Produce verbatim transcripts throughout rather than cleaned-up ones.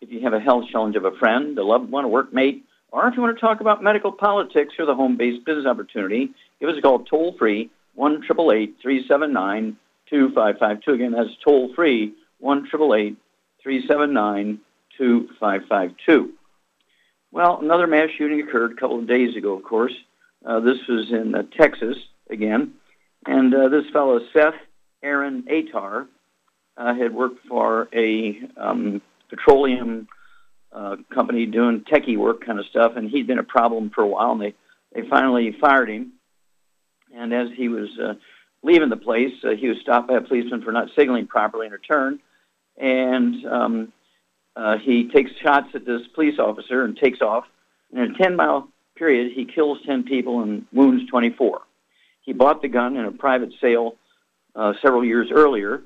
if you have a health challenge of a friend, a loved one, a workmate, or if you want to talk about medical politics or the home-based business opportunity, give us a call toll-free, one eight eight eight, three seven nine, two five five two. Again, that's toll-free, one eight eight eight, three seven nine, two five five two. Well, another mass shooting occurred a couple of days ago, of course. Uh, this was in uh, Texas, again. And uh, this fellow, Seth Aaron Atar, uh, had worked for a um, petroleum uh, company doing techie work kind of stuff, and he'd been a problem for a while, and they, they finally fired him. And as he was uh, leaving the place, uh, he was stopped by a policeman for not signaling properly in return. And... Um, Uh, he takes shots at this police officer and takes off. And in a ten-mile period, he kills ten people and wounds twenty-four. He bought the gun in a private sale uh, several years earlier.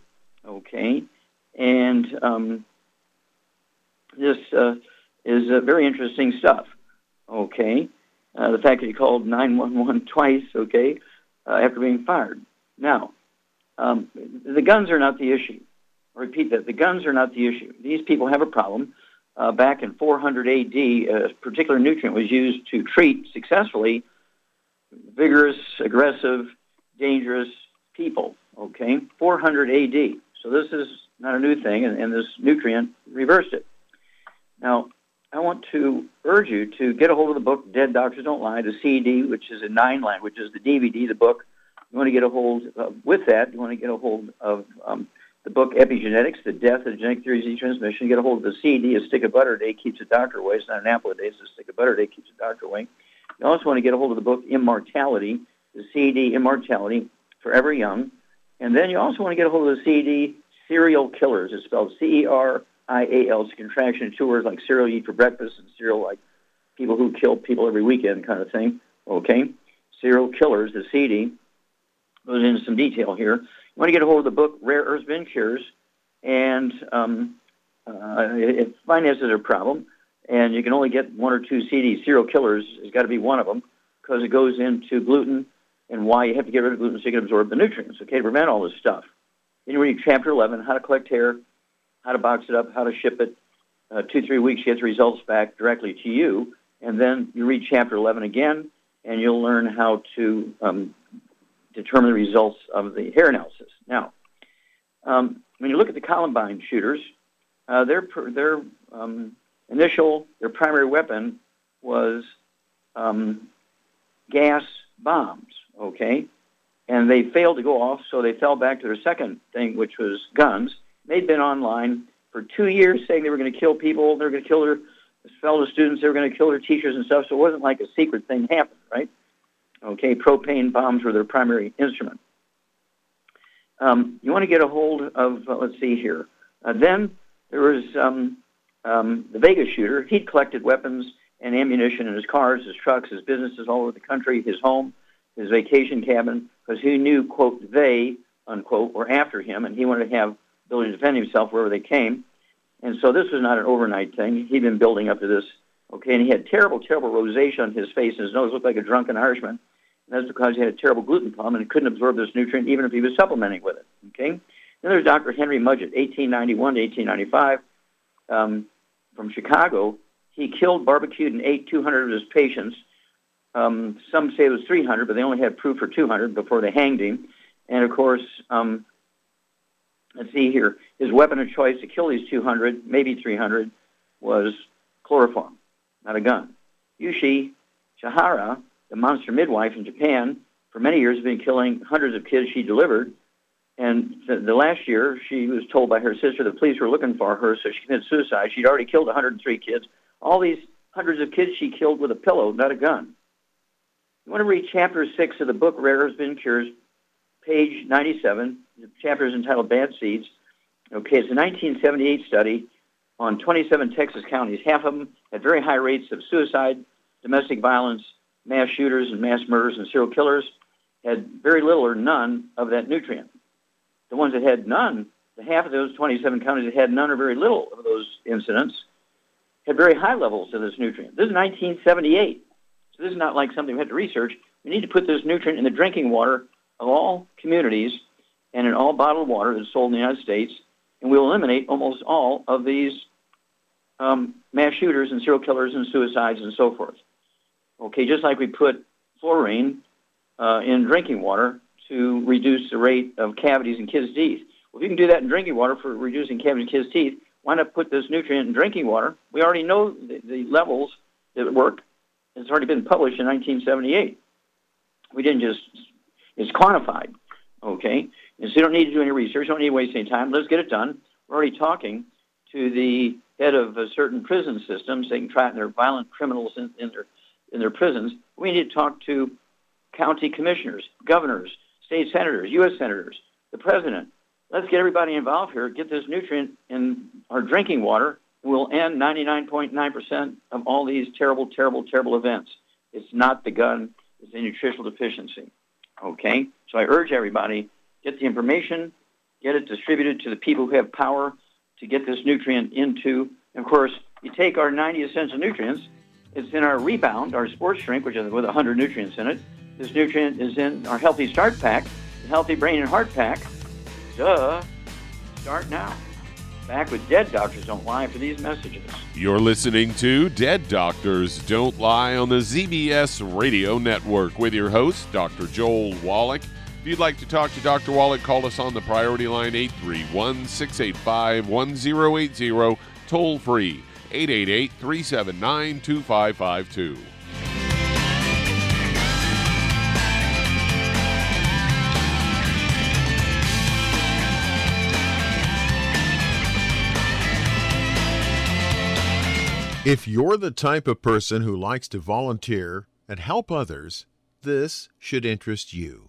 Okay. And um, this uh, is uh, very interesting stuff. Okay. Uh, the fact that he called nine one one twice, okay, uh, after being fired. Now, um, the guns are not the issue. Repeat that. The guns are not the issue. These people have a problem. Uh, back in four hundred A D, a particular nutrient was used to treat successfully vigorous, aggressive, dangerous people, okay? four hundred A D. So this is not a new thing, and, and this nutrient reversed it. Now, I want to urge you to get a hold of the book, Dead Doctors Don't Lie, the C D, which is in nine languages, the D V D, the book. You want to get a hold of, with that, you want to get a hold of... Um, the book Epigenetics: The Death of the Genetic Theories Transmission. Get a hold of the C D. A stick of butter a day keeps a doctor away. It's not an apple a day. It's a stick of butter a day keeps a doctor away. You also want to get a hold of the book Immortality, the C D Immortality, Forever Young. And then you also want to get a hold of the C D Cereal Killers. It's spelled C E R I A L. It's a contraction of two words like cereal you eat for breakfast and cereal like people who kill people every weekend kind of thing. Okay? Cereal Killers, the C D. Goes into some detail here. You want to get a hold of the book, Rare Earth Ventures, and um, uh, if finances are a problem, and you can only get one or two C Ds, Cereal Killers has got to be one of them, because it goes into gluten and why you have to get rid of gluten so you can absorb the nutrients, okay, to prevent all this stuff. Then you read Chapter eleven, How to Collect Hair, How to Box It Up, How to Ship It. Uh, two, three weeks, you get the results back directly to you, and then you read Chapter eleven again, and you'll learn how to... Um, determine the results of the hair analysis. Now, um, when you look at the Columbine shooters, uh, their their um, initial, their primary weapon was um, gas bombs, okay? And they failed to go off, so they fell back to their second thing, which was guns. They'd been online for two years saying they were going to kill people, they were going to kill their fellow students, they were going to kill their teachers and stuff, so it wasn't like a secret thing happened, right? Okay, propane bombs were their primary instrument. Um, you want to get a hold of, uh, let's see here. Uh, then there was um, um, the Vegas shooter. He'd collected weapons and ammunition in his cars, his trucks, his businesses all over the country, his home, his vacation cabin, because he knew, quote, they, unquote, were after him, and he wanted to have the ability to defend himself wherever they came. And so this was not an overnight thing. He'd been building up to this, okay, and he had terrible, terrible rosacea on his face, and his nose looked like a drunken Irishman. And that's because he had a terrible gluten problem and couldn't absorb this nutrient even if he was supplementing with it, okay? Then there's Doctor Henry Mudgett, eighteen ninety-one to eighteen ninety-five, um, from Chicago. He killed, barbecued, and ate two hundred of his patients. Um, some say it was three hundred, but they only had proof for two hundred before they hanged him. And, of course, um, let's see here, his weapon of choice, Achilles two hundred, maybe three hundred, was chloroform, not a gun. Yushi Chihara, the monster midwife in Japan, for many years has been killing hundreds of kids she delivered. And the, the last year, she was told by her sister the police were looking for her, so she committed suicide. She'd already killed one hundred three kids. All these hundreds of kids she killed with a pillow, not a gun. You want to read chapter six of the book Rare Earth's Ventures, page ninety-seven. The chapter is entitled Bad Seeds. Okay, it's a nineteen seventy-eight study on twenty-seven Texas counties. Half of them had very high rates of suicide, domestic violence, mass shooters and mass murders and serial killers had very little or none of that nutrient. The ones that had none, the half of those twenty-seven counties that had none or very little of those incidents had very high levels of this nutrient. This is nineteen seventy-eight, so this is not like something we had to research. We need to put this nutrient in the drinking water of all communities and in all bottled water that's sold in the United States, and we'll eliminate almost all of these um, mass shooters and serial killers and suicides and so forth. Okay, just like we put fluorine uh, in drinking water to reduce the rate of cavities in kids' teeth. Well, if you can do that in drinking water for reducing cavities in kids' teeth, why not put this nutrient in drinking water? We already know the, the levels that work. It's already been published in nineteen seventy-eight. We didn't just, it's quantified, okay? And so you don't need to do any research. You don't need to waste any time. Let's get it done. We're already talking to the head of a certain prison systems. They can try it in their violent criminals in, in their in their prisons. We need to talk to county commissioners, governors, state senators, U S senators, the president. Let's get everybody involved here. Get this nutrient in our drinking water, and we'll end ninety-nine point nine percent of all these terrible, terrible, terrible events. It's not the gun. It's a nutritional deficiency. Okay? So I urge everybody, get the information, get it distributed to the people who have power to get this nutrient into. And of course, you take our ninety essential nutrients. It's in our Rebound, our sports drink, which is with one hundred nutrients in it. This nutrient is in our Healthy Start Pack, the Healthy Brain and Heart Pack. Duh. Start now. Back with Dead Doctors Don't Lie for these messages. You're listening to Dead Doctors Don't Lie on the Z B S Radio Network with your host, Doctor Joel Wallach. If you'd like to talk to Doctor Wallach, call us on the priority line, eight three one, six eight five, one zero eight zero, toll free, eight eight eight, three seven nine, two five five two. If you're the type of person who likes to volunteer and help others, this should interest you.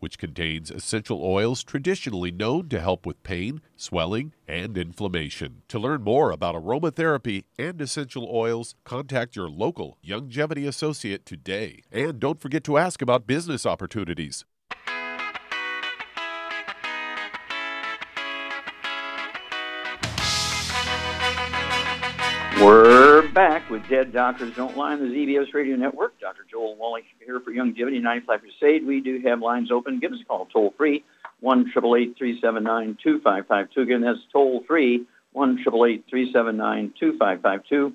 which contains essential oils traditionally known to help with pain, swelling, and inflammation. To learn more about aromatherapy and essential oils, contact your local Youngevity associate today. And don't forget to ask about business opportunities. We're back. back with Dead Doctors Don't Lie on the Z B S Radio Network. Doctor Joel Wallach here for Youngevity ninety-five Crusade. We do have lines open. Give us a call toll-free, one eight eight eight, three seven nine, two five five two. Again, that's toll-free, one eight eight eight, three seven nine, two five five two.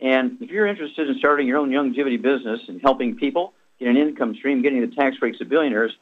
And if you're interested in starting your own Youngevity business and helping people get an income stream, getting the tax breaks of billionaires,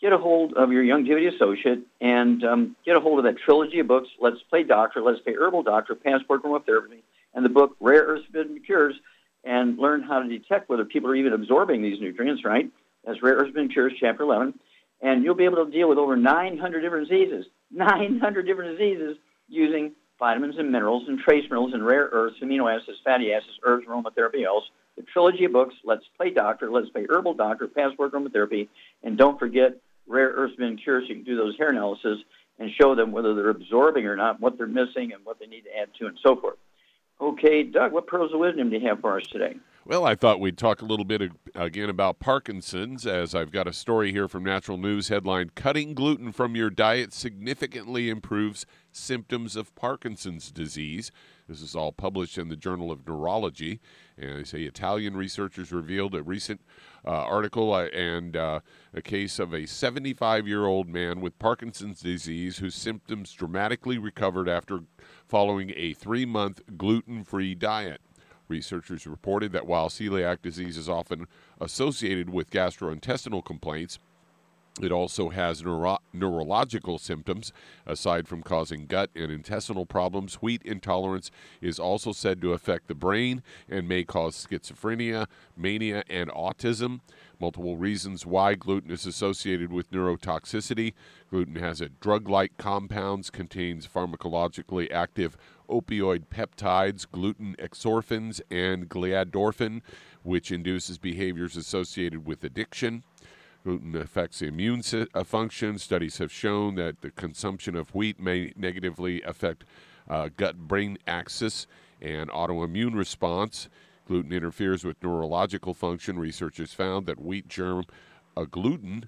get a hold of your Youngevity associate and um, get a hold of that trilogy of books, Let's Play Doctor, Let's Play Herbal Doctor, Passport from Therapy, and the book Rare Earth's Medicines/Cures, and learn how to detect whether people are even absorbing these nutrients, right? That's Rare Earth's Medicines/Cures, Chapter eleven. And you'll be able to deal with over nine hundred different diseases, nine hundred different diseases using vitamins and minerals and trace minerals and rare earths, amino acids, fatty acids, herbs, aromatherapy oils. The trilogy of books, Let's Play Doctor, Let's Play Herbal Doctor, Passport Aromatherapy, and don't forget Rare Earth's Medicines/Cures. You can do those hair analysis and show them whether they're absorbing or not, what they're missing, and what they need to add to, and so forth. Okay, Doug, what pearls of wisdom do you have for us today? Well, I thought we'd talk a little bit of, again about Parkinson's, as I've got a story here from Natural News headline, Cutting Gluten from Your Diet Significantly Improves Symptoms of Parkinson's Disease. This is all published in the Journal of Neurology. And they say Italian researchers revealed a recent uh, article uh, and uh, a case of a seventy-five-year-old man with Parkinson's disease whose symptoms dramatically recovered after following a three-month gluten-free diet. Researchers reported that while celiac disease is often associated with gastrointestinal complaints, it also has neuro- neurological symptoms. Aside from causing gut and intestinal problems, wheat intolerance is also said to affect the brain and may cause schizophrenia, mania, and autism. Multiple reasons why gluten is associated with neurotoxicity. Gluten has a drug-like compounds, contains pharmacologically active opioid peptides, gluten exorphins, and gliadorphin, which induces behaviors associated with addiction. Gluten affects the immune function. Studies have shown that the consumption of wheat may negatively affect uh, gut-brain axis and autoimmune response. Gluten interferes with neurological function. Researchers found that wheat germ agglutinin,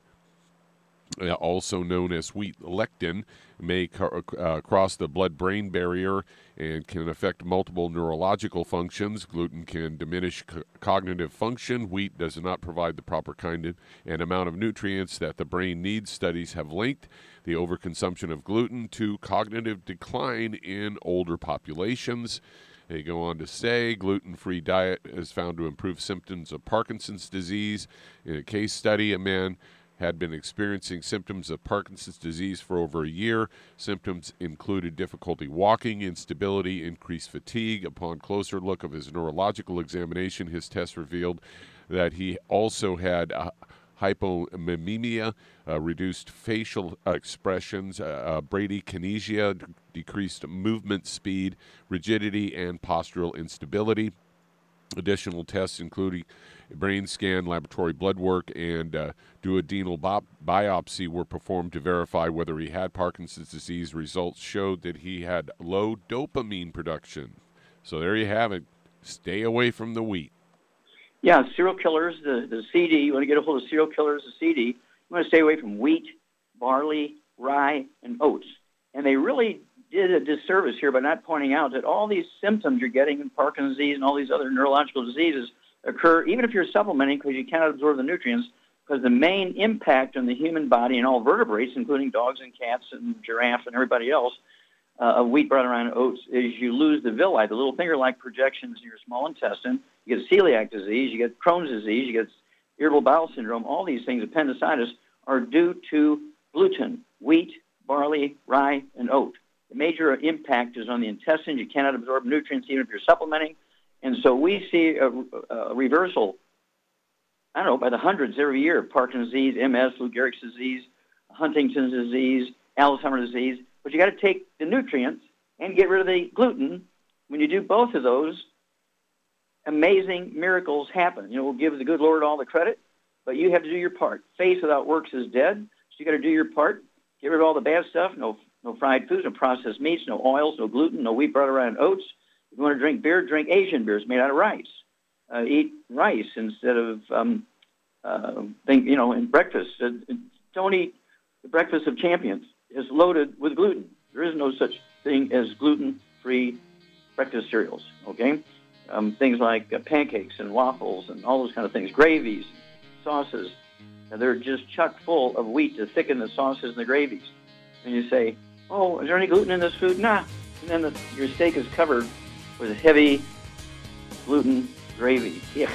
also known as wheat lectin, may co- uh, cross the blood-brain barrier and can affect multiple neurological functions. Gluten can diminish co- cognitive function. Wheat does not provide the proper kind of, and amount of nutrients that the brain needs. Studies have linked the overconsumption of gluten to cognitive decline in older populations. They go on to say gluten-free diet is found to improve symptoms of Parkinson's disease. In a case study, a man had been experiencing symptoms of Parkinson's disease for over a year. Symptoms included difficulty walking, instability, increased fatigue. Upon closer look of his neurological examination, his tests revealed that he also had hypomimemia, uh, reduced facial expressions, uh, uh, bradykinesia, d- decreased movement speed, rigidity, and postural instability. Additional tests including brain scan, laboratory blood work, and uh, duodenal bi- biopsy were performed to verify whether he had Parkinson's disease. Results showed that he had low dopamine production. So there you have it. Stay away from the wheat. Yeah, Cereal Killers, the, the C D. You want to get a hold of Cereal Killers, the C D. You want to stay away from wheat, barley, rye, and oats. And they really did a disservice here by not pointing out that all these symptoms you're getting in Parkinson's disease and all these other neurological diseases occur, even if you're supplementing, because you cannot absorb the nutrients, because the main impact on the human body and all vertebrates, including dogs and cats and giraffes and everybody else, uh, of wheat, brown, and oats, is you lose the villi, the little finger-like projections in your small intestine. You get celiac disease, you get Crohn's disease, you get irritable bowel syndrome. All these things, appendicitis, are due to gluten, wheat, barley, rye, and oat. The major impact is on the intestines. You cannot absorb nutrients even if you're supplementing. And so we see a, a reversal, I don't know, by the hundreds every year of Parkinson's disease, M S, Lou Gehrig's disease, Huntington's disease, Alzheimer's disease. But you got to take the nutrients and get rid of the gluten. When you do both of those, amazing miracles happen. You know, we'll give the good Lord all the credit, but you have to do your part. Faith without works is dead. So you got to do your part. Get rid of all the bad stuff. No, no fried foods, no processed meats, no oils, no gluten, no wheat, butter, rye, and oats. If you want to drink beer, drink Asian beers made out of rice. Uh, eat rice instead of, um, uh, think, you know, in breakfast. Uh, don't eat the breakfast of champions. It's loaded with gluten. There is no such thing as gluten-free breakfast cereals, okay? um, things like uh, pancakes and waffles and all those kind of things, gravies, sauces. And they're just chock full of wheat to thicken the sauces and the gravies. And you say, oh, is there any gluten in this food? Nah. And then the, your steak is covered with heavy gluten gravy. Yeah.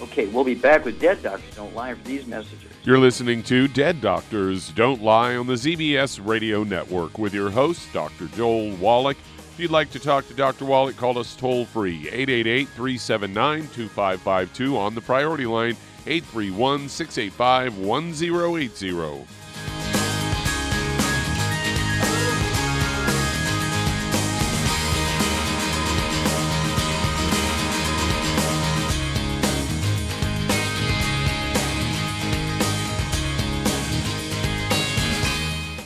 Okay, we'll be back with Dead Doctors Don't Lie for these messages. You're listening to Dead Doctors Don't Lie on the Z B S Radio Network with your host, Doctor Joel Wallach. If you'd like to talk to Doctor Wallach, call us toll-free, eight eight eight, three seven nine, two five five two on the priority line, eight three one, six eight five, one zero eight zero.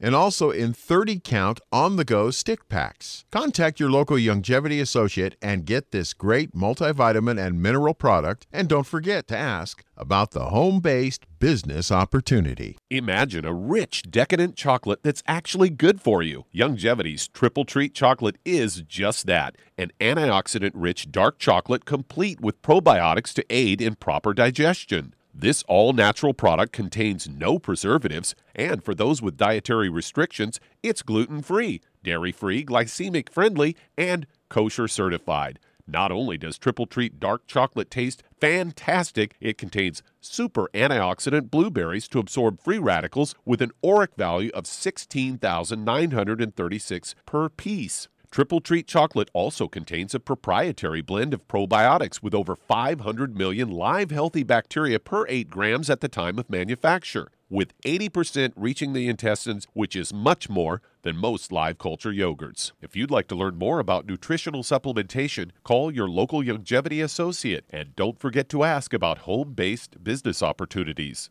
and also in thirty-count on-the-go stick packs. Contact your local Youngevity associate and get this great multivitamin and mineral product. And don't forget to ask about the home-based business opportunity. Imagine a rich, decadent chocolate that's actually good for you. Youngevity's Triple Treat Chocolate is just that, an antioxidant-rich dark chocolate complete with probiotics to aid in proper digestion. This all-natural product contains no preservatives, and for those with dietary restrictions, it's gluten-free, dairy-free, glycemic-friendly, and kosher certified. Not only does Triple Treat dark chocolate taste fantastic, it contains super antioxidant blueberries to absorb free radicals with an ORAC value of sixteen thousand nine hundred thirty-six per piece. Triple Treat Chocolate also contains a proprietary blend of probiotics with over five hundred million live healthy bacteria per eight grams at the time of manufacture, with eighty percent reaching the intestines, which is much more than most live culture yogurts. If you'd like to learn more about nutritional supplementation, call your local Youngevity associate, and don't forget to ask about home-based business opportunities.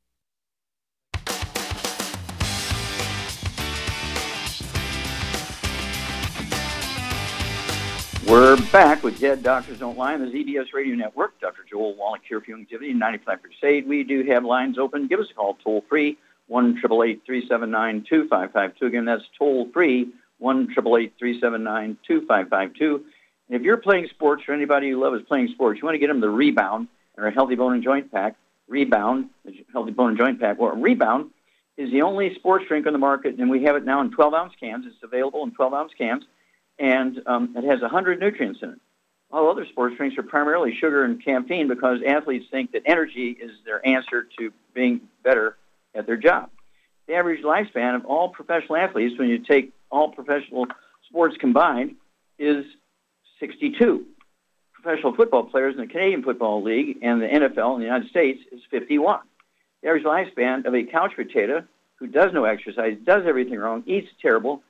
We're back with Dead Doctors Don't Lie on the Z B S Radio Network. Doctor Joel Wallach here for Youngevity, ninety-five Crusade. We do have lines open. Give us a call toll-free, one eight eight eight, three seven nine, two five five two. Again, that's toll-free, one eight eight eight, three seven nine, two five five two. And if you're playing sports or anybody you love is playing sports, you want to get them the Rebound or a Healthy Bone and Joint Pack. Rebound, the Healthy Bone and Joint Pack, or well, Rebound is the only sports drink on the market, and we have it now in twelve-ounce cans. It's available in twelve-ounce cans, and um, it has one hundred nutrients in it. All other sports drinks are primarily sugar and caffeine because athletes think that energy is their answer to being better at their job. The average lifespan of all professional athletes, when you take all professional sports combined, is sixty-two. Professional football players in the Canadian Football League and the N F L in the United States is fifty-one. The average lifespan of a couch potato who does no exercise, does everything wrong, eats terrible,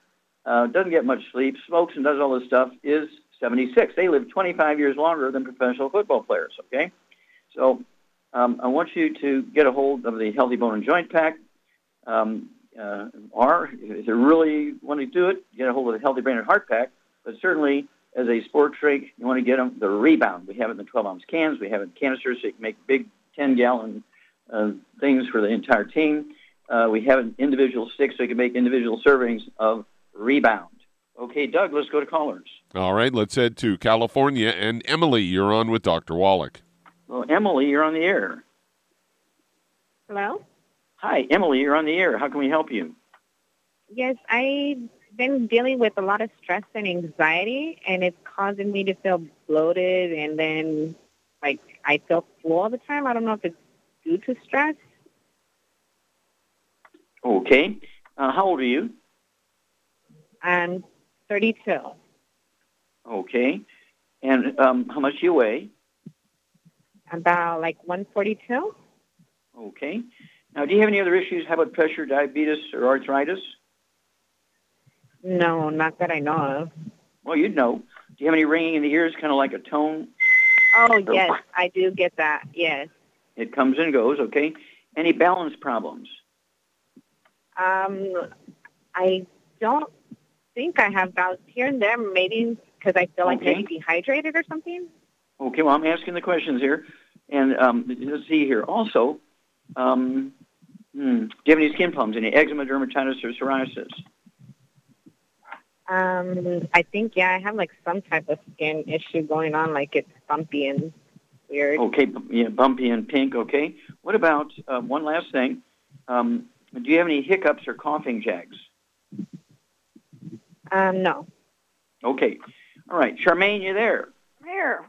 uh, doesn't get much sleep, smokes and does all this stuff is seventy-six. They live twenty-five years longer than professional football players, okay? So um, I want you to get a hold of the Healthy Bone and Joint Pack. Um, uh, or if you really want to do it, get a hold of the Healthy Brain and Heart Pack. But certainly, as a sports drink, you want to get them the Rebound. We have it in the twelve-ounce cans. We have it in canisters so you can make big ten-gallon uh, things for the entire team. Uh, we have an individual stick so you can make individual servings of Rebound. Okay, Doug, let's go to callers. All right, let's head to California. And Emily, you're on with Doctor Wallach. Well, Emily, you're on the air. Hello? Hi, Emily, you're on the air. How can we help you? Yes, I've been dealing with a lot of stress and anxiety, and it's causing me to feel bloated, and then, like, I feel full all the time. I don't know if it's due to stress. Okay. Uh, how old are you? I'm thirty-two. Okay. And um, how much do you weigh? About like one forty-two. Okay. Now, do you have any other issues? How about pressure, diabetes, or arthritis? No, not that I know of. Well, you'd know. Do you have any ringing in the ears, kind of like a tone? Oh, or yes. Whack? I do get that, yes. It comes and goes, okay. Any balance problems? Um, I don't think I have bouts here and there, maybe because I feel like okay. maybe dehydrated or something. Okay, well, I'm asking the questions here. And um, let's see here. Also, um, hmm, do you have any skin problems, any eczema, dermatitis, or psoriasis? Um, I think, yeah, I have, like, some type of skin issue going on, like it's bumpy and weird. Okay, yeah, bumpy and pink, okay. What about, uh, one last thing, um, do you have any hiccups or coughing jags? Um, no. Okay. All right. Charmaine, you there? I'm here.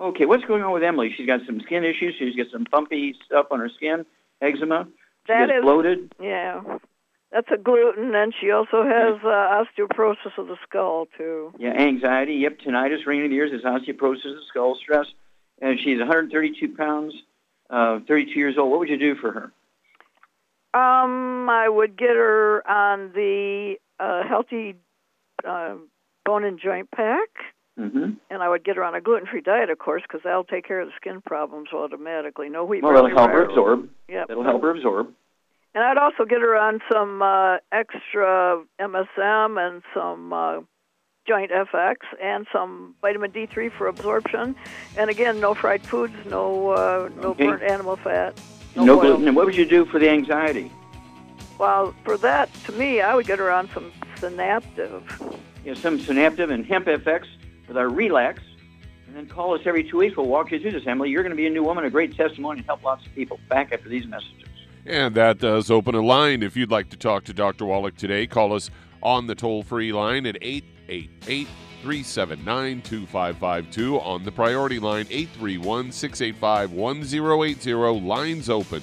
Okay. What's going on with Emily? She's got some skin issues. She's got some bumpy stuff on her skin, eczema. She that gets is, bloated. Yeah. That's a gluten, and she also has uh, osteoporosis of the skull, too. Yeah, anxiety. Yep, tinnitus, ringing in the ears is osteoporosis of the skull, stress. And she's one hundred thirty-two pounds, uh, thirty-two years old. What would you do for her? Um, I would get her on the uh, Healthy uh, Bone and Joint Pack, mm-hmm. and I would get her on a gluten-free diet, of course, because that'll take care of the skin problems automatically. No wheat. Well, that'll help her absorb. Yep. That'll help her absorb. And I'd also get her on some uh, extra M S M and some uh, Joint F X and some vitamin D three for absorption. And, again, no fried foods, no, uh, no okay. burnt animal fat. No, no gluten. And what would you do for the anxiety? Well, for that, to me, I would get her on some Synaptive. Yeah, some Synaptive and Hemp F X with our Relax. And then call us every two weeks. We'll walk you through this, Emily. You're going to be a new woman, a great testimony, and help lots of people. Back after these messages. And that does open a line. If you'd like to talk to Doctor Wallach today, call us on the toll-free line at eight eight eight, three seven nine, two five five two. On the priority line, eight three one, six eight five, one zero eight zero. Lines open.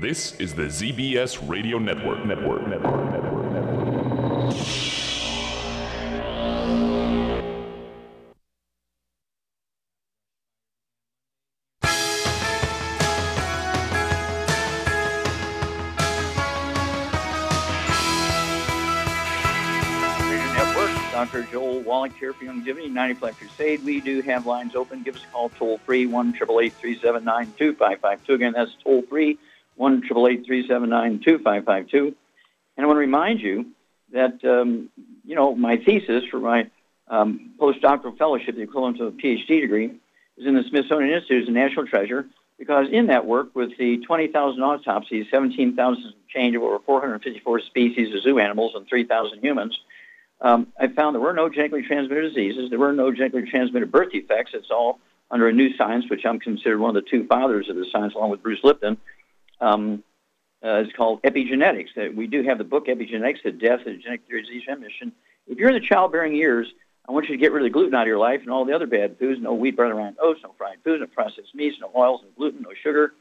This is the Z B S Radio Network, network, network, network, network. Radio Network, Doctor Joel Wallach here for Youngevity, ninety-five Crusade. We do have lines open. Give us a call toll-free, one eight eight eight, three seven nine, two five five two. Again, that's toll-free. one eight eight eight, three seven nine, two five five two. And I want to remind you that, um, you know, my thesis for my um, postdoctoral fellowship, the equivalent of a P H D degree, is in the Smithsonian Institute as a national treasure, because in that work, with the twenty thousand autopsies, seventeen thousand change of over four hundred fifty-four species of zoo animals and three thousand humans, um, I found there were no genetically transmitted diseases, there were no genetically transmitted birth defects. It's all under a new science, which I'm considered one of the two fathers of the science, along with Bruce Lipton. Um, uh, it's called Epigenetics. We do have the book Epigenetics: The Death of the Genetic Theories Transmission. If you're in the childbearing years, I want you to get rid of gluten out of your life and all the other bad foods. No wheat, bran, and oats, no fried foods, no processed meats, no oils, no gluten, no sugar.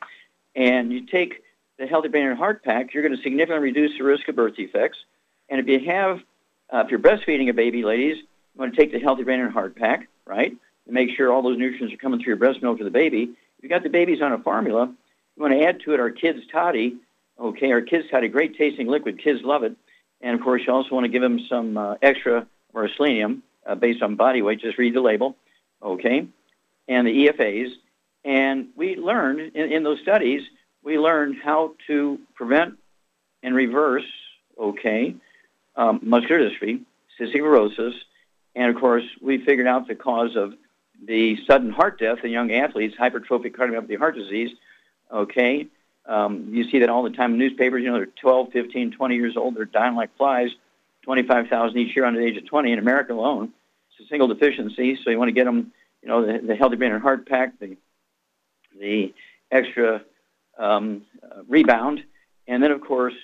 And you take the Healthy Brain and Heart Pack, you're going to significantly reduce the risk of birth defects. And if you have, uh, if you're breastfeeding a baby, ladies, you want to take the Healthy Brain and Heart Pack, right, to make sure all those nutrients are coming through your breast milk to the baby. If you got the babies on a formula, we want to add to it our kids' toddy. Okay, our kids' toddy, great-tasting liquid. Kids love it. And, of course, you also want to give them some uh, extra of our selenium uh, based on body weight. Just read the label, okay, and the E F As. And we learned in, in those studies, we learned how to prevent and reverse, okay, um, muscular dystrophy, cystic fibrosis, and, of course, we figured out the cause of the sudden heart death in young athletes, hypertrophic cardiomyopathy heart disease. Okay, um, you see that all the time in newspapers. You know, they're twelve, fifteen, twenty years old. They're dying like flies, twenty-five thousand each year under the age of twenty in America alone. It's a single deficiency, so you want to get them, you know, the, the Healthy Brain and Heart Pack, the the extra um, uh, Rebound. And then, of course,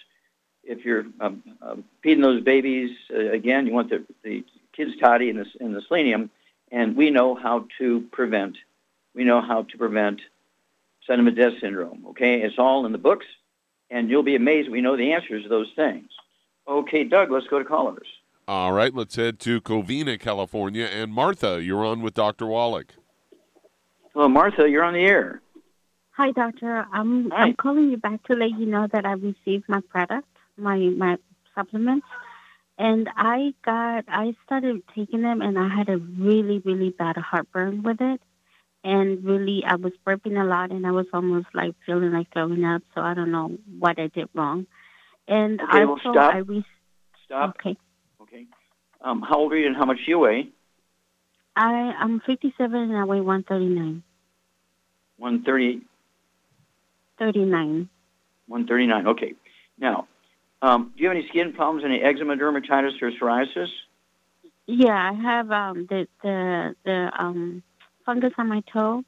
if you're um, uh, feeding those babies, uh, again, you want the, the kids' toddy and the, and the selenium. And we know how to prevent. We know how to prevent sudden death syndrome, okay? It's all in the books, and you'll be amazed we know the answers to those things. Okay, Doug, let's go to callers. All right, let's head to Covina, California. And Martha, you're on with Doctor Wallach. Hello, Martha, you're on the air. Hi, doctor. I'm, Hi. I'm calling you back to let you know that I received my product, my, my supplements, and I got, I started taking them, and I had a really, really bad heartburn with it. And really, I was burping a lot, and I was almost, like, feeling like throwing up, so I don't know what I did wrong. And okay, also, well, stop. I... Re- stop. Okay. Okay. Um, how old are you and how much do you weigh? I, I'm fifty-seven, and I weigh one thirty-nine. one thirty-eight? thirty-nine. one thirty-nine, okay. Now, Um, do you have any skin problems, any eczema, dermatitis, or psoriasis? Yeah, I have um, the the, the um, fungus on my toe.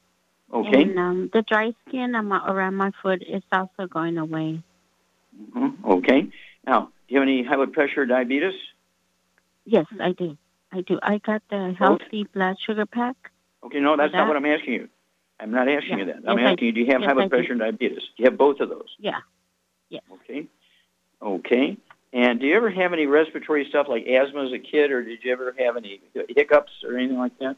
Okay. And um, the dry skin on my, around my foot is also going away. Mm-hmm. Okay. Now, do you have any high blood pressure or diabetes? Yes, I do. I do. I got the Healthy Blood Sugar Pack. Okay, no, that's that. not what I'm asking you. I'm not asking yeah. you that. I'm yes, asking you, do you have yes, high blood pressure and diabetes? Do you have both of those? Yeah. Yes. Okay. Okay. And do you ever have any respiratory stuff like asthma as a kid, or did you ever have any hiccups or anything like that?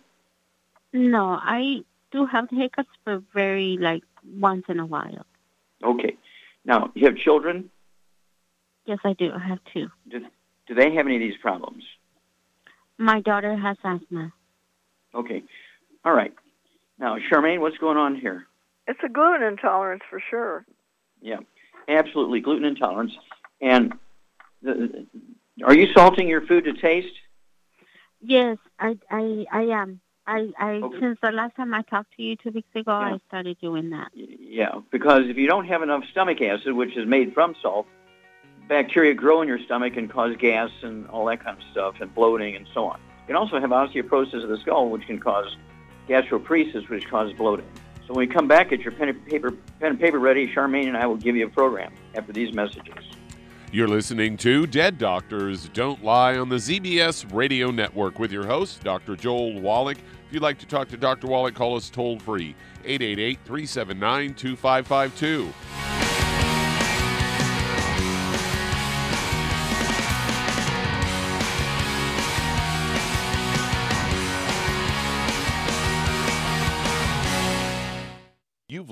No, I do have hiccups, but very, like, once in a while. Okay. Now, you have children? Yes, I do. I have two. Do, do they have any of these problems? My daughter has asthma. Okay. All right. Now, Charmaine, what's going on here? It's a gluten intolerance for sure. Yeah, absolutely, gluten intolerance. And the, the, are you salting your food to taste? Yes, I I, I am. I, I okay. Since the last time I talked to you two weeks ago, yeah. I started doing that. Yeah, because if you don't have enough stomach acid, which is made from salt, bacteria grow in your stomach and cause gas and all that kind of stuff and bloating and so on. You can also have osteoporosis of the skull, which can cause gastroparesis, which causes bloating. So when we come back, get your pen and paper, pen and paper ready. Charmaine and I will give you a program after these messages. You're listening to Dead Doctors Don't Lie on the Z B S Radio Network with your host, Doctor Joel Wallach. If you'd like to talk to Doctor Wallach, call us toll-free, eight eight eight, three seven nine, two five five two. You've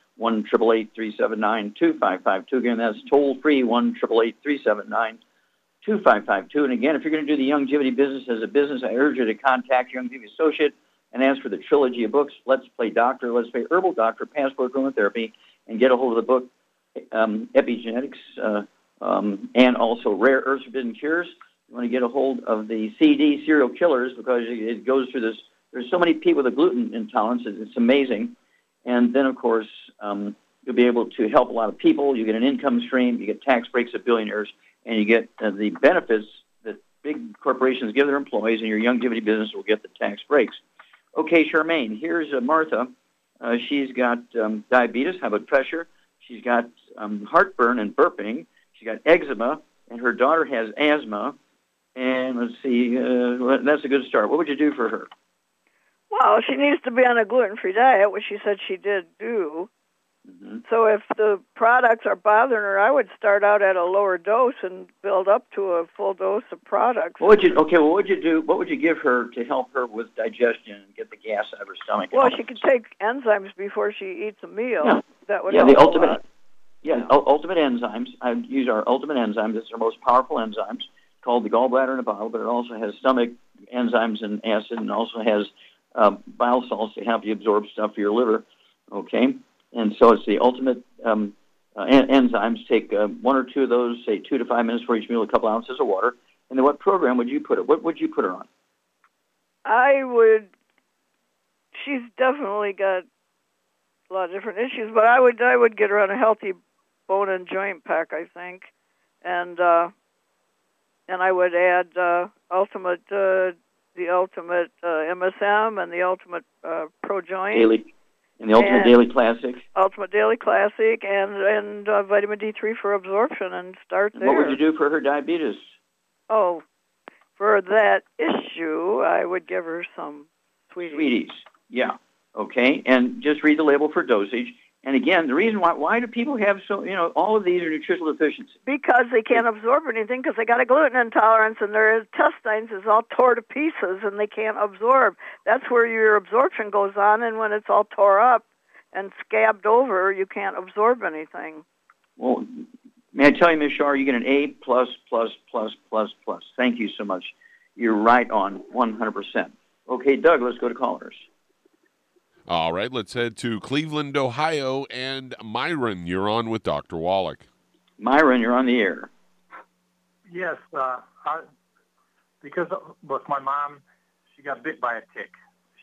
one eight eight eight, three seven nine, two five five two. Again, that's toll-free, one eight eight eight, three seven nine, two five five two. And again, if you're going to do the Youngevity business as a business, I urge you to contact your Youngevity associate and ask for the trilogy of books, Let's Play Doctor, Let's Play Herbal Doctor, Passport Chromotherapy, and get a hold of the book, um, Epigenetics, uh, um, and also Rare Earth's Medicines and Cures. You want to get a hold of the C D, Cereal Killers, because it goes through this. There's so many people with gluten intolerance. It's amazing. And then, of course, um, you'll be able to help a lot of people. You get an income stream. You get tax breaks of billionaires. And you get uh, the benefits that big corporations give their employees, and your Youngevity business will get the tax breaks. Okay, Charmaine, here's uh, Martha. Uh, she's got um, diabetes, high blood pressure. She's got um, heartburn and burping. She got eczema, and her daughter has asthma. And let's see, uh, that's a good start. What would you do for her? Well, she needs to be on a gluten-free diet, which she said she did do. Mm-hmm. So if the products are bothering her, I would start out at a lower dose and build up to a full dose of products. What would you, okay, well, what would you do? What would you give her to help her with digestion and get the gas out of her stomach? Well, she could take enzymes before she eats a meal. Yeah, that would yeah help the ultimate, yeah, yeah. U- ultimate enzymes. I use our ultimate enzymes. It's our most powerful enzymes, called the gallbladder in a bottle, but it also has stomach enzymes and acid, and also has uh, bile salts to help you absorb stuff for your liver. Okay. And so it's the ultimate um, uh, en- enzymes. Take uh, one or two of those, say two to five minutes for each meal, a couple ounces of water. And then what program would you put it? What would you put her on? I would. She's definitely got a lot of different issues, but I would I would get her on a Healthy Bone and Joint Pack, I think, and uh, and I would add uh, ultimate uh, the ultimate uh, M S M and the ultimate uh, ProJoint daily. And the Ultimate and Daily Classic. Ultimate Daily Classic and, and uh, vitamin D three for absorption, and start and there. What would you do for her diabetes? Oh, for that issue, I would give her some Sweeties. Sweeties, yeah. Okay, and just read the label for dosage. And again, the reason why, why do people have so, you know, all of these are nutritional deficiencies? Because they can't absorb anything, because they got a gluten intolerance, and their intestines is all tore to pieces, and they can't absorb. That's where your absorption goes on, and when it's all tore up and scabbed over, you can't absorb anything. Well, may I tell you, Miz Shar, you get an A plus, plus, plus, plus, plus. Thank you so much. You're right on one hundred percent. Okay, Doug, let's go to callers. All right, let's head to Cleveland, Ohio, and Myron, you're on with Doctor Wallach. Myron, you're on the air. Yes, uh, I, because with my mom, she got bit by a tick.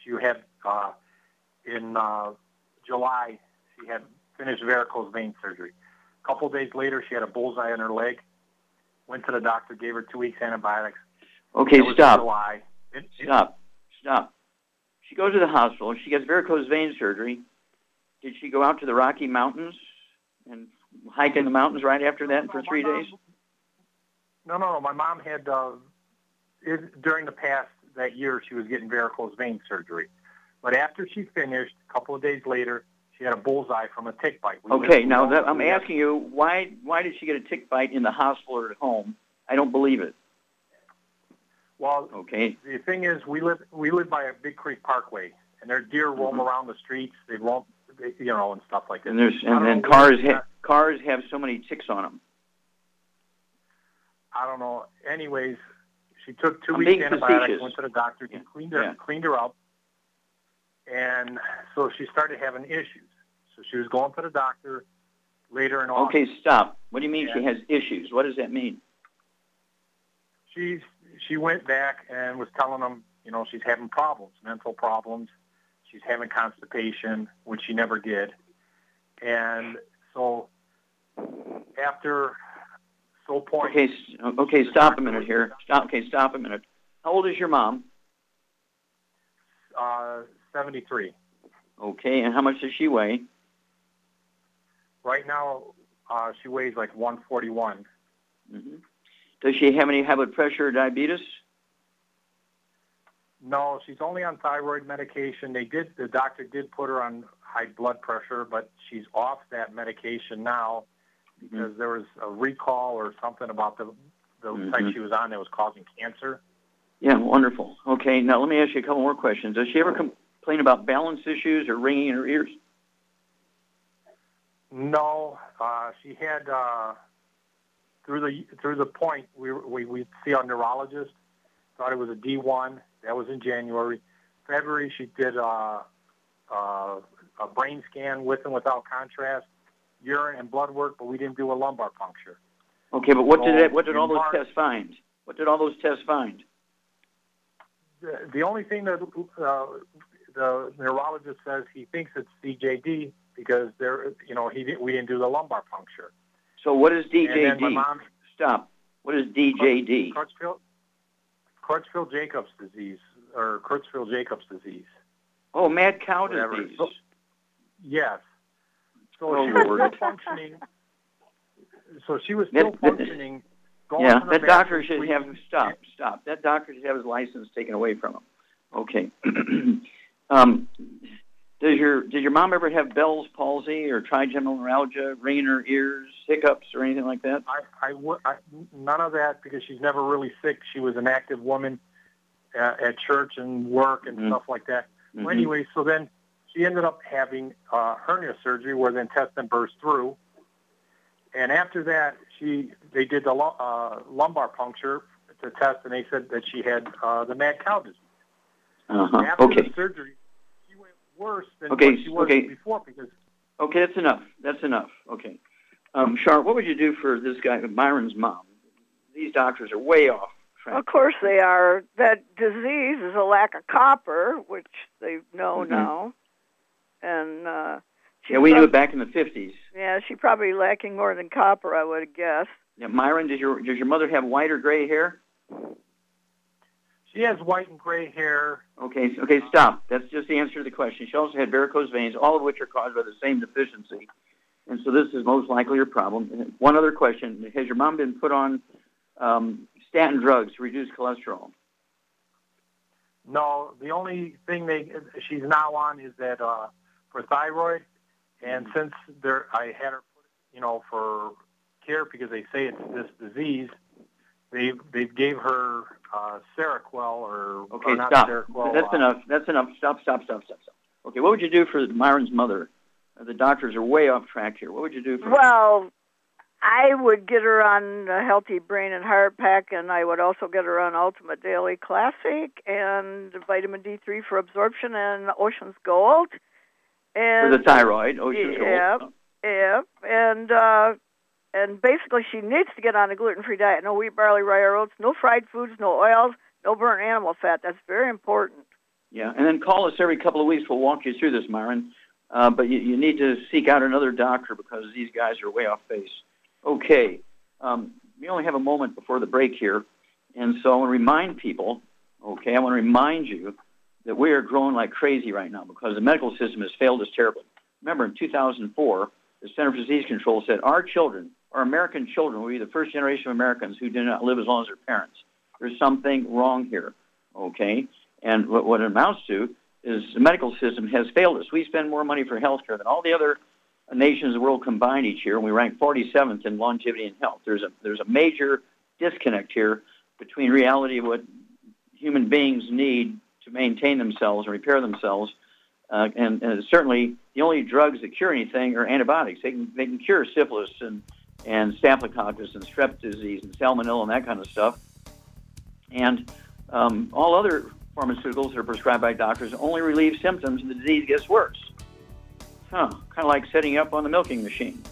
She had, uh, in uh, July, she had finished varicose vein surgery. A couple days later, she had a bullseye on her leg. Went to the doctor, gave her two weeks antibiotics. Okay, stop. July. It, it, stop, stop. She goes to the hospital. She gets varicose vein surgery. Did she go out to the Rocky Mountains and hike in the mountains right after that no, for three mom, days? No, no, no. My mom had, uh, it, during the past, that year, she was getting varicose vein surgery. But after she finished, a couple of days later, she had a bullseye from a tick bite. We okay, now that, I'm asking you, why why did she get a tick bite in the hospital or at home? I don't believe it. Well, okay. The thing is, we live we live by a Big Creek Parkway, and their deer roam mm-hmm. around the streets. They roam, they, you know, and stuff like that. And there's and, and cars ha- cars have so many ticks on them. I don't know. Anyways, she took two I'm weeks antibiotics, facetious. Went to the doctor, yeah. cleaned her yeah. cleaned her up, and so she started having issues. So she was going to the doctor later in August. Okay, stop. What do you mean and she has issues? What does that mean? She's. She went back and was telling them, you know, she's having problems, mental problems. She's having constipation, which she never did. And so after so point... Okay, okay stop a minute here. Stop. Okay, stop a minute. How old is your mom? Uh, seventy-three. Okay, and how much does she weigh? Right now, uh, she weighs like one forty-one. Mm-hmm. Does she have any high blood pressure or diabetes? No, she's only on thyroid medication. They did. The doctor did put her on high blood pressure, but she's off that medication now because mm-hmm. there was a recall or something about the, the mm-hmm. type she was on that was causing cancer. Yeah, wonderful. Okay, now let me ask you a couple more questions. Does she ever complain about balance issues or ringing in her ears? No, uh, she had... Uh, Through the through the point, we we we see our neurologist. Thought it was a D one. That was in January. February, she did a, a, a brain scan with and without contrast, urine and blood work, but we didn't do a lumbar puncture. Okay, but what so did it, what did all those March, tests find? What did all those tests find? The, the only thing that uh, the neurologist says he thinks it's C J D because there, you know, he we didn't do the lumbar puncture. So what is D J D? Mom, Stop. What is D J D? Creutzfeldt-Jacobs disease, or Creutzfeldt-Jacobs disease. Oh, mad cow Whatever. disease. So, yes. So oh, Lord. Functioning. So she was still that, functioning. Going yeah, that doctor should week. have stop, stop. That doctor should have his license taken away from him. Okay. um, does your did your mom ever have Bell's palsy or trigeminal neuralgia, ringing her ears, hiccups, or anything like that? I, I, I none of that, because she's never really sick. She was an active woman at, at church and work and mm-hmm. stuff like that. Mm-hmm. Well, anyway, so then she ended up having uh, hernia surgery where the intestine burst through. And after that, she they did the uh, lumbar puncture to test, and they said that she had uh, the mad cow disease. Uh-huh. After okay. the surgery, she went worse than okay. what she was okay. before. Because okay, that's enough. That's enough. Okay. Um, Char, what would you do for this guy, Myron's mom? These doctors are way off. Frankly. Of course they are. That disease is a lack of copper, which they know mm-hmm. now. And... Uh, She yeah, we probably, knew it back in the fifties. Yeah, she probably lacking more than copper, I would guess. Yeah, Myron, does your does your mother have white or gray hair? She has white and gray hair. Okay, okay, stop. That's just the answer to the question. She also had varicose veins, all of which are caused by the same deficiency, and so this is most likely your problem. And one other question: has your mom been put on um, statin drugs to reduce cholesterol? No, the only thing they she's now on is that uh, for thyroid. And since there, I had her, you know, for care because they say it's this disease, they they gave her uh, Seroquel or, okay, or not stop. Seroquel. That's uh, enough. That's enough. Stop, stop, stop, stop, stop. Okay, what would you do for Myron's mother? The doctors are way off track here. What would you do for Well, her? I would get her on the Healthy Brain and Heart Pack, and I would also get her on Ultimate Daily Classic and vitamin D three for absorption and Ocean's Gold. And, for the thyroid, Ocean's yep, Gold. Yep, and, uh, and basically she needs to get on a gluten-free diet. No wheat, barley, rye, oats, no fried foods, no oils, no burnt animal fat. That's very important. Yeah, and then call us every couple of weeks. We'll walk you through this, Myron. Uh, but you, you need to seek out another doctor because these guys are way off base. Okay, um, we only have a moment before the break here. And so I want to remind people, okay, I want to remind you that we are growing like crazy right now because the medical system has failed us terribly. Remember, in two thousand four, the Center for Disease Control said our children, our American children, will be the first generation of Americans who do not live as long as their parents. There's something wrong here, okay? And what, what it amounts to is the medical system has failed us. We spend more money for health care than all the other nations of the world combined each year, and we rank forty-seventh in longevity and health. There's a, there's a major disconnect here between reality of what human beings need to maintain themselves and repair themselves, uh, and, and certainly the only drugs that cure anything are antibiotics. They can they can cure syphilis and, and staphylococcus and strep disease and salmonella and that kind of stuff. And um, all other pharmaceuticals that are prescribed by doctors only relieve symptoms, and the disease gets worse. Huh? Kind of like setting up on the milking machine.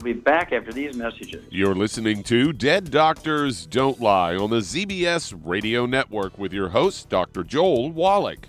We'll be back after these messages. You're listening to Dead Doctors Don't Lie on the Z B S Radio Network with your host, Doctor Joel Wallach.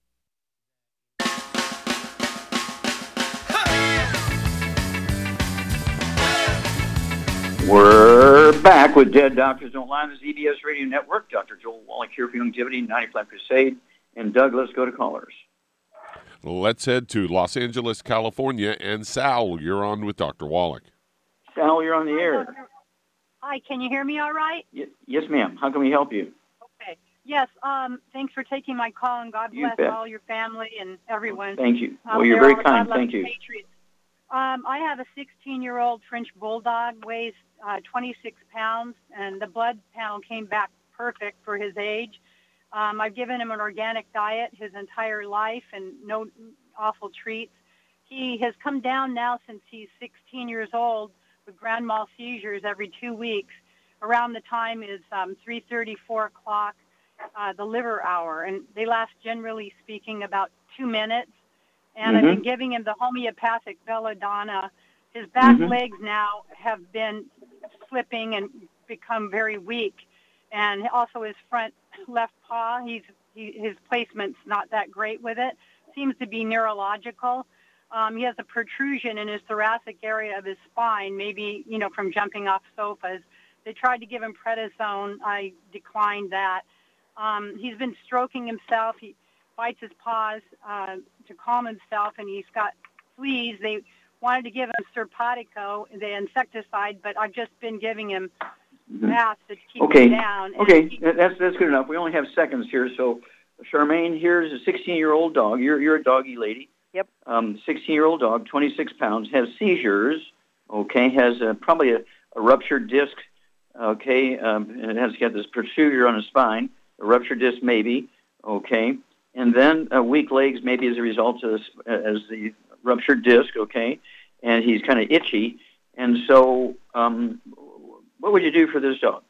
We're back with Dead Doctors Don't Lie on the Z B S Radio Network. Doctor Joel Wallach here for Youngevity, ninety-five Crusade. And Doug, let's go to callers. Let's head to Los Angeles, California. And Sal, you're on with Doctor Wallach. Sal, you're on the air. Hi, can you hear me all right? Y- yes, ma'am. How can we help you? Okay. Yes, um, thanks for taking my call, and God you bless bet. all your family and everyone. Thank you. Um, well, you're very all, kind. God Thank you. Um, I have a sixteen-year-old French bulldog, weighs uh, twenty-six pounds, and the blood panel came back perfect for his age. Um, I've given him an organic diet his entire life and no awful treats. He has come down now since he's sixteen years old with grand mal seizures every two weeks. Around the time is um, three thirty, four o'clock, uh, the liver hour. And they last, generally speaking, about two minutes. And mm-hmm. I've been giving him the homeopathic belladonna. His back mm-hmm. legs now have been slipping and become very weak. And also his front left paw, he's he, his placement's not that great with it. Seems to be neurological. Um, he has a protrusion in his thoracic area of his spine, maybe, you know, from jumping off sofas. They tried to give him prednisone. I declined that. Um, he's been stroking himself. He bites his paws uh, to calm himself, and he's got fleas. They wanted to give him Serpatico, the insecticide, but I've just been giving him Math to keep okay. him down. Okay, keep... that's that's good enough. We only have seconds here. So, Charmaine, here's a sixteen-year-old dog. You're you're a doggy lady. Yep. Um, sixteen-year-old dog, twenty-six pounds, has seizures. Okay, has a, probably a, a ruptured disc. Okay, um, and it has got this protrusion on the spine, a ruptured disc maybe. Okay, and then uh, weak legs maybe as a result of this, uh, as the ruptured disc. Okay, and he's kind of itchy, and so. Um, What would you do for this dog?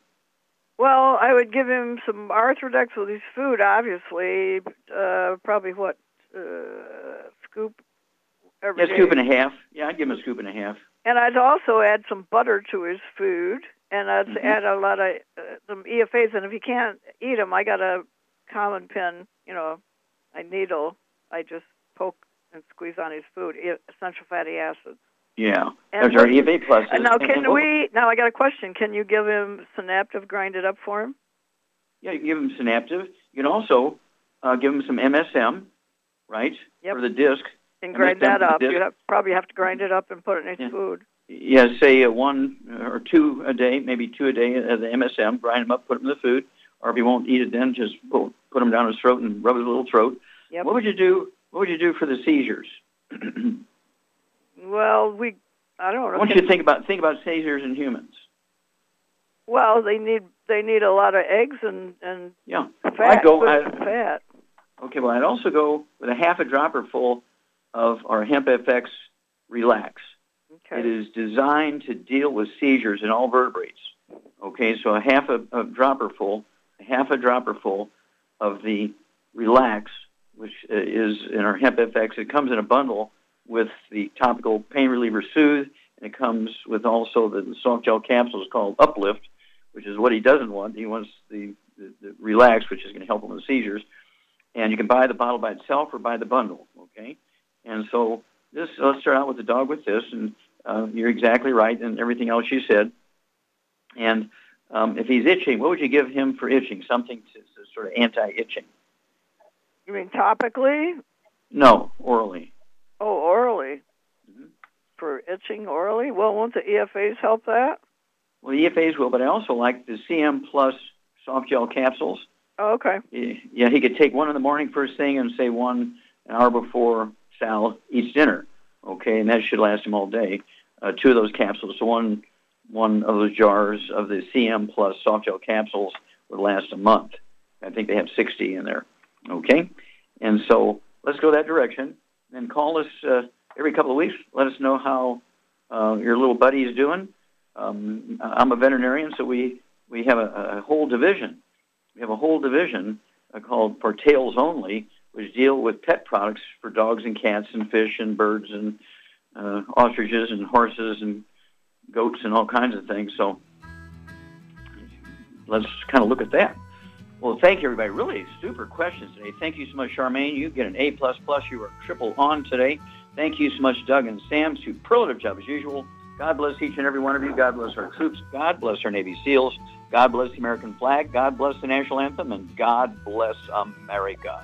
Well, I would give him some Arthrodex with his food, obviously. Uh, probably, what, uh, scoop? Every yeah, scoop and a half. Yeah, I'd give him a scoop and a half. And I'd also add some butter to his food, and I'd mm-hmm. add a lot of uh, some E F As. And if he can't eat them, I got a common pin, you know, a needle. I just poke and squeeze on his food, essential fatty acids. Yeah, and there's our E F A Plus. Now, can we? Now, I got a question. Can you give him Synaptive, grind it up for him? Yeah, you can give him Synaptive. You can also uh, give him some M S M, right? Yep. For the disc. And grind M S M that up. You have, probably have to grind it up and put it in his yeah. food. Yeah, say uh, one or two a day, maybe two a day of the M S M. Grind them up, put them in the food. Or if he won't eat it, then just put them down his throat and rub his little throat. Yep. What would you do? What would you do for the seizures? I don't know. I want you to think about think about caesars in humans. Well, they need they need a lot of eggs and and yeah. fat. I go I, fat. Okay, well, I'd also go with a half a dropper full of our Hemp F X Relax. Okay. It is designed to deal with seizures in all vertebrates. Okay, so a half a, a dropper full, a half a dropper full of the Relax, which is in our Hemp F X. It comes in a bundle with the topical pain reliever Soothe, and it comes with also the soft gel capsules called Uplift, which is what he doesn't want. He wants the, the, the Relax, which is going to help him with seizures. And you can buy the bottle by itself or buy the bundle, okay? And so this, let's start out with the dog with this, and uh, you're exactly right in everything else you said. And um, if he's itching, what would you give him for itching? Something to, to sort of anti-itching. You mean topically? No, orally. Oh, orally. Mm-hmm. For itching orally? Well, won't the E F As help that? Well, the E F As will, but I also like the C M Plus soft gel capsules. Oh, okay. Yeah, he could take one in the morning first thing and say one an hour before Sal eats dinner. Okay, and that should last him all day. Uh, two of those capsules, so one one of those jars of the C M Plus soft gel capsules would last a month. I think they have sixty in there. Okay, and so let's go that direction. And call us uh, every couple of weeks. Let us know how uh, your little buddy is doing. Um, I'm a veterinarian, so we, we have a, a whole division. We have a whole division uh, called For Tails Only, which deal with pet products for dogs and cats and fish and birds and uh, ostriches and horses and goats and all kinds of things. So let's kind of look at that. Well, thank you, everybody. Really super questions today. Thank you so much, Charmaine. You get an A plus plus. You are triple on today. Thank you so much, Doug and Sam. Superlative job as usual. God bless each and every one of you. God bless our troops. God bless our Navy SEALs. God bless the American flag. God bless the national anthem. And God bless America.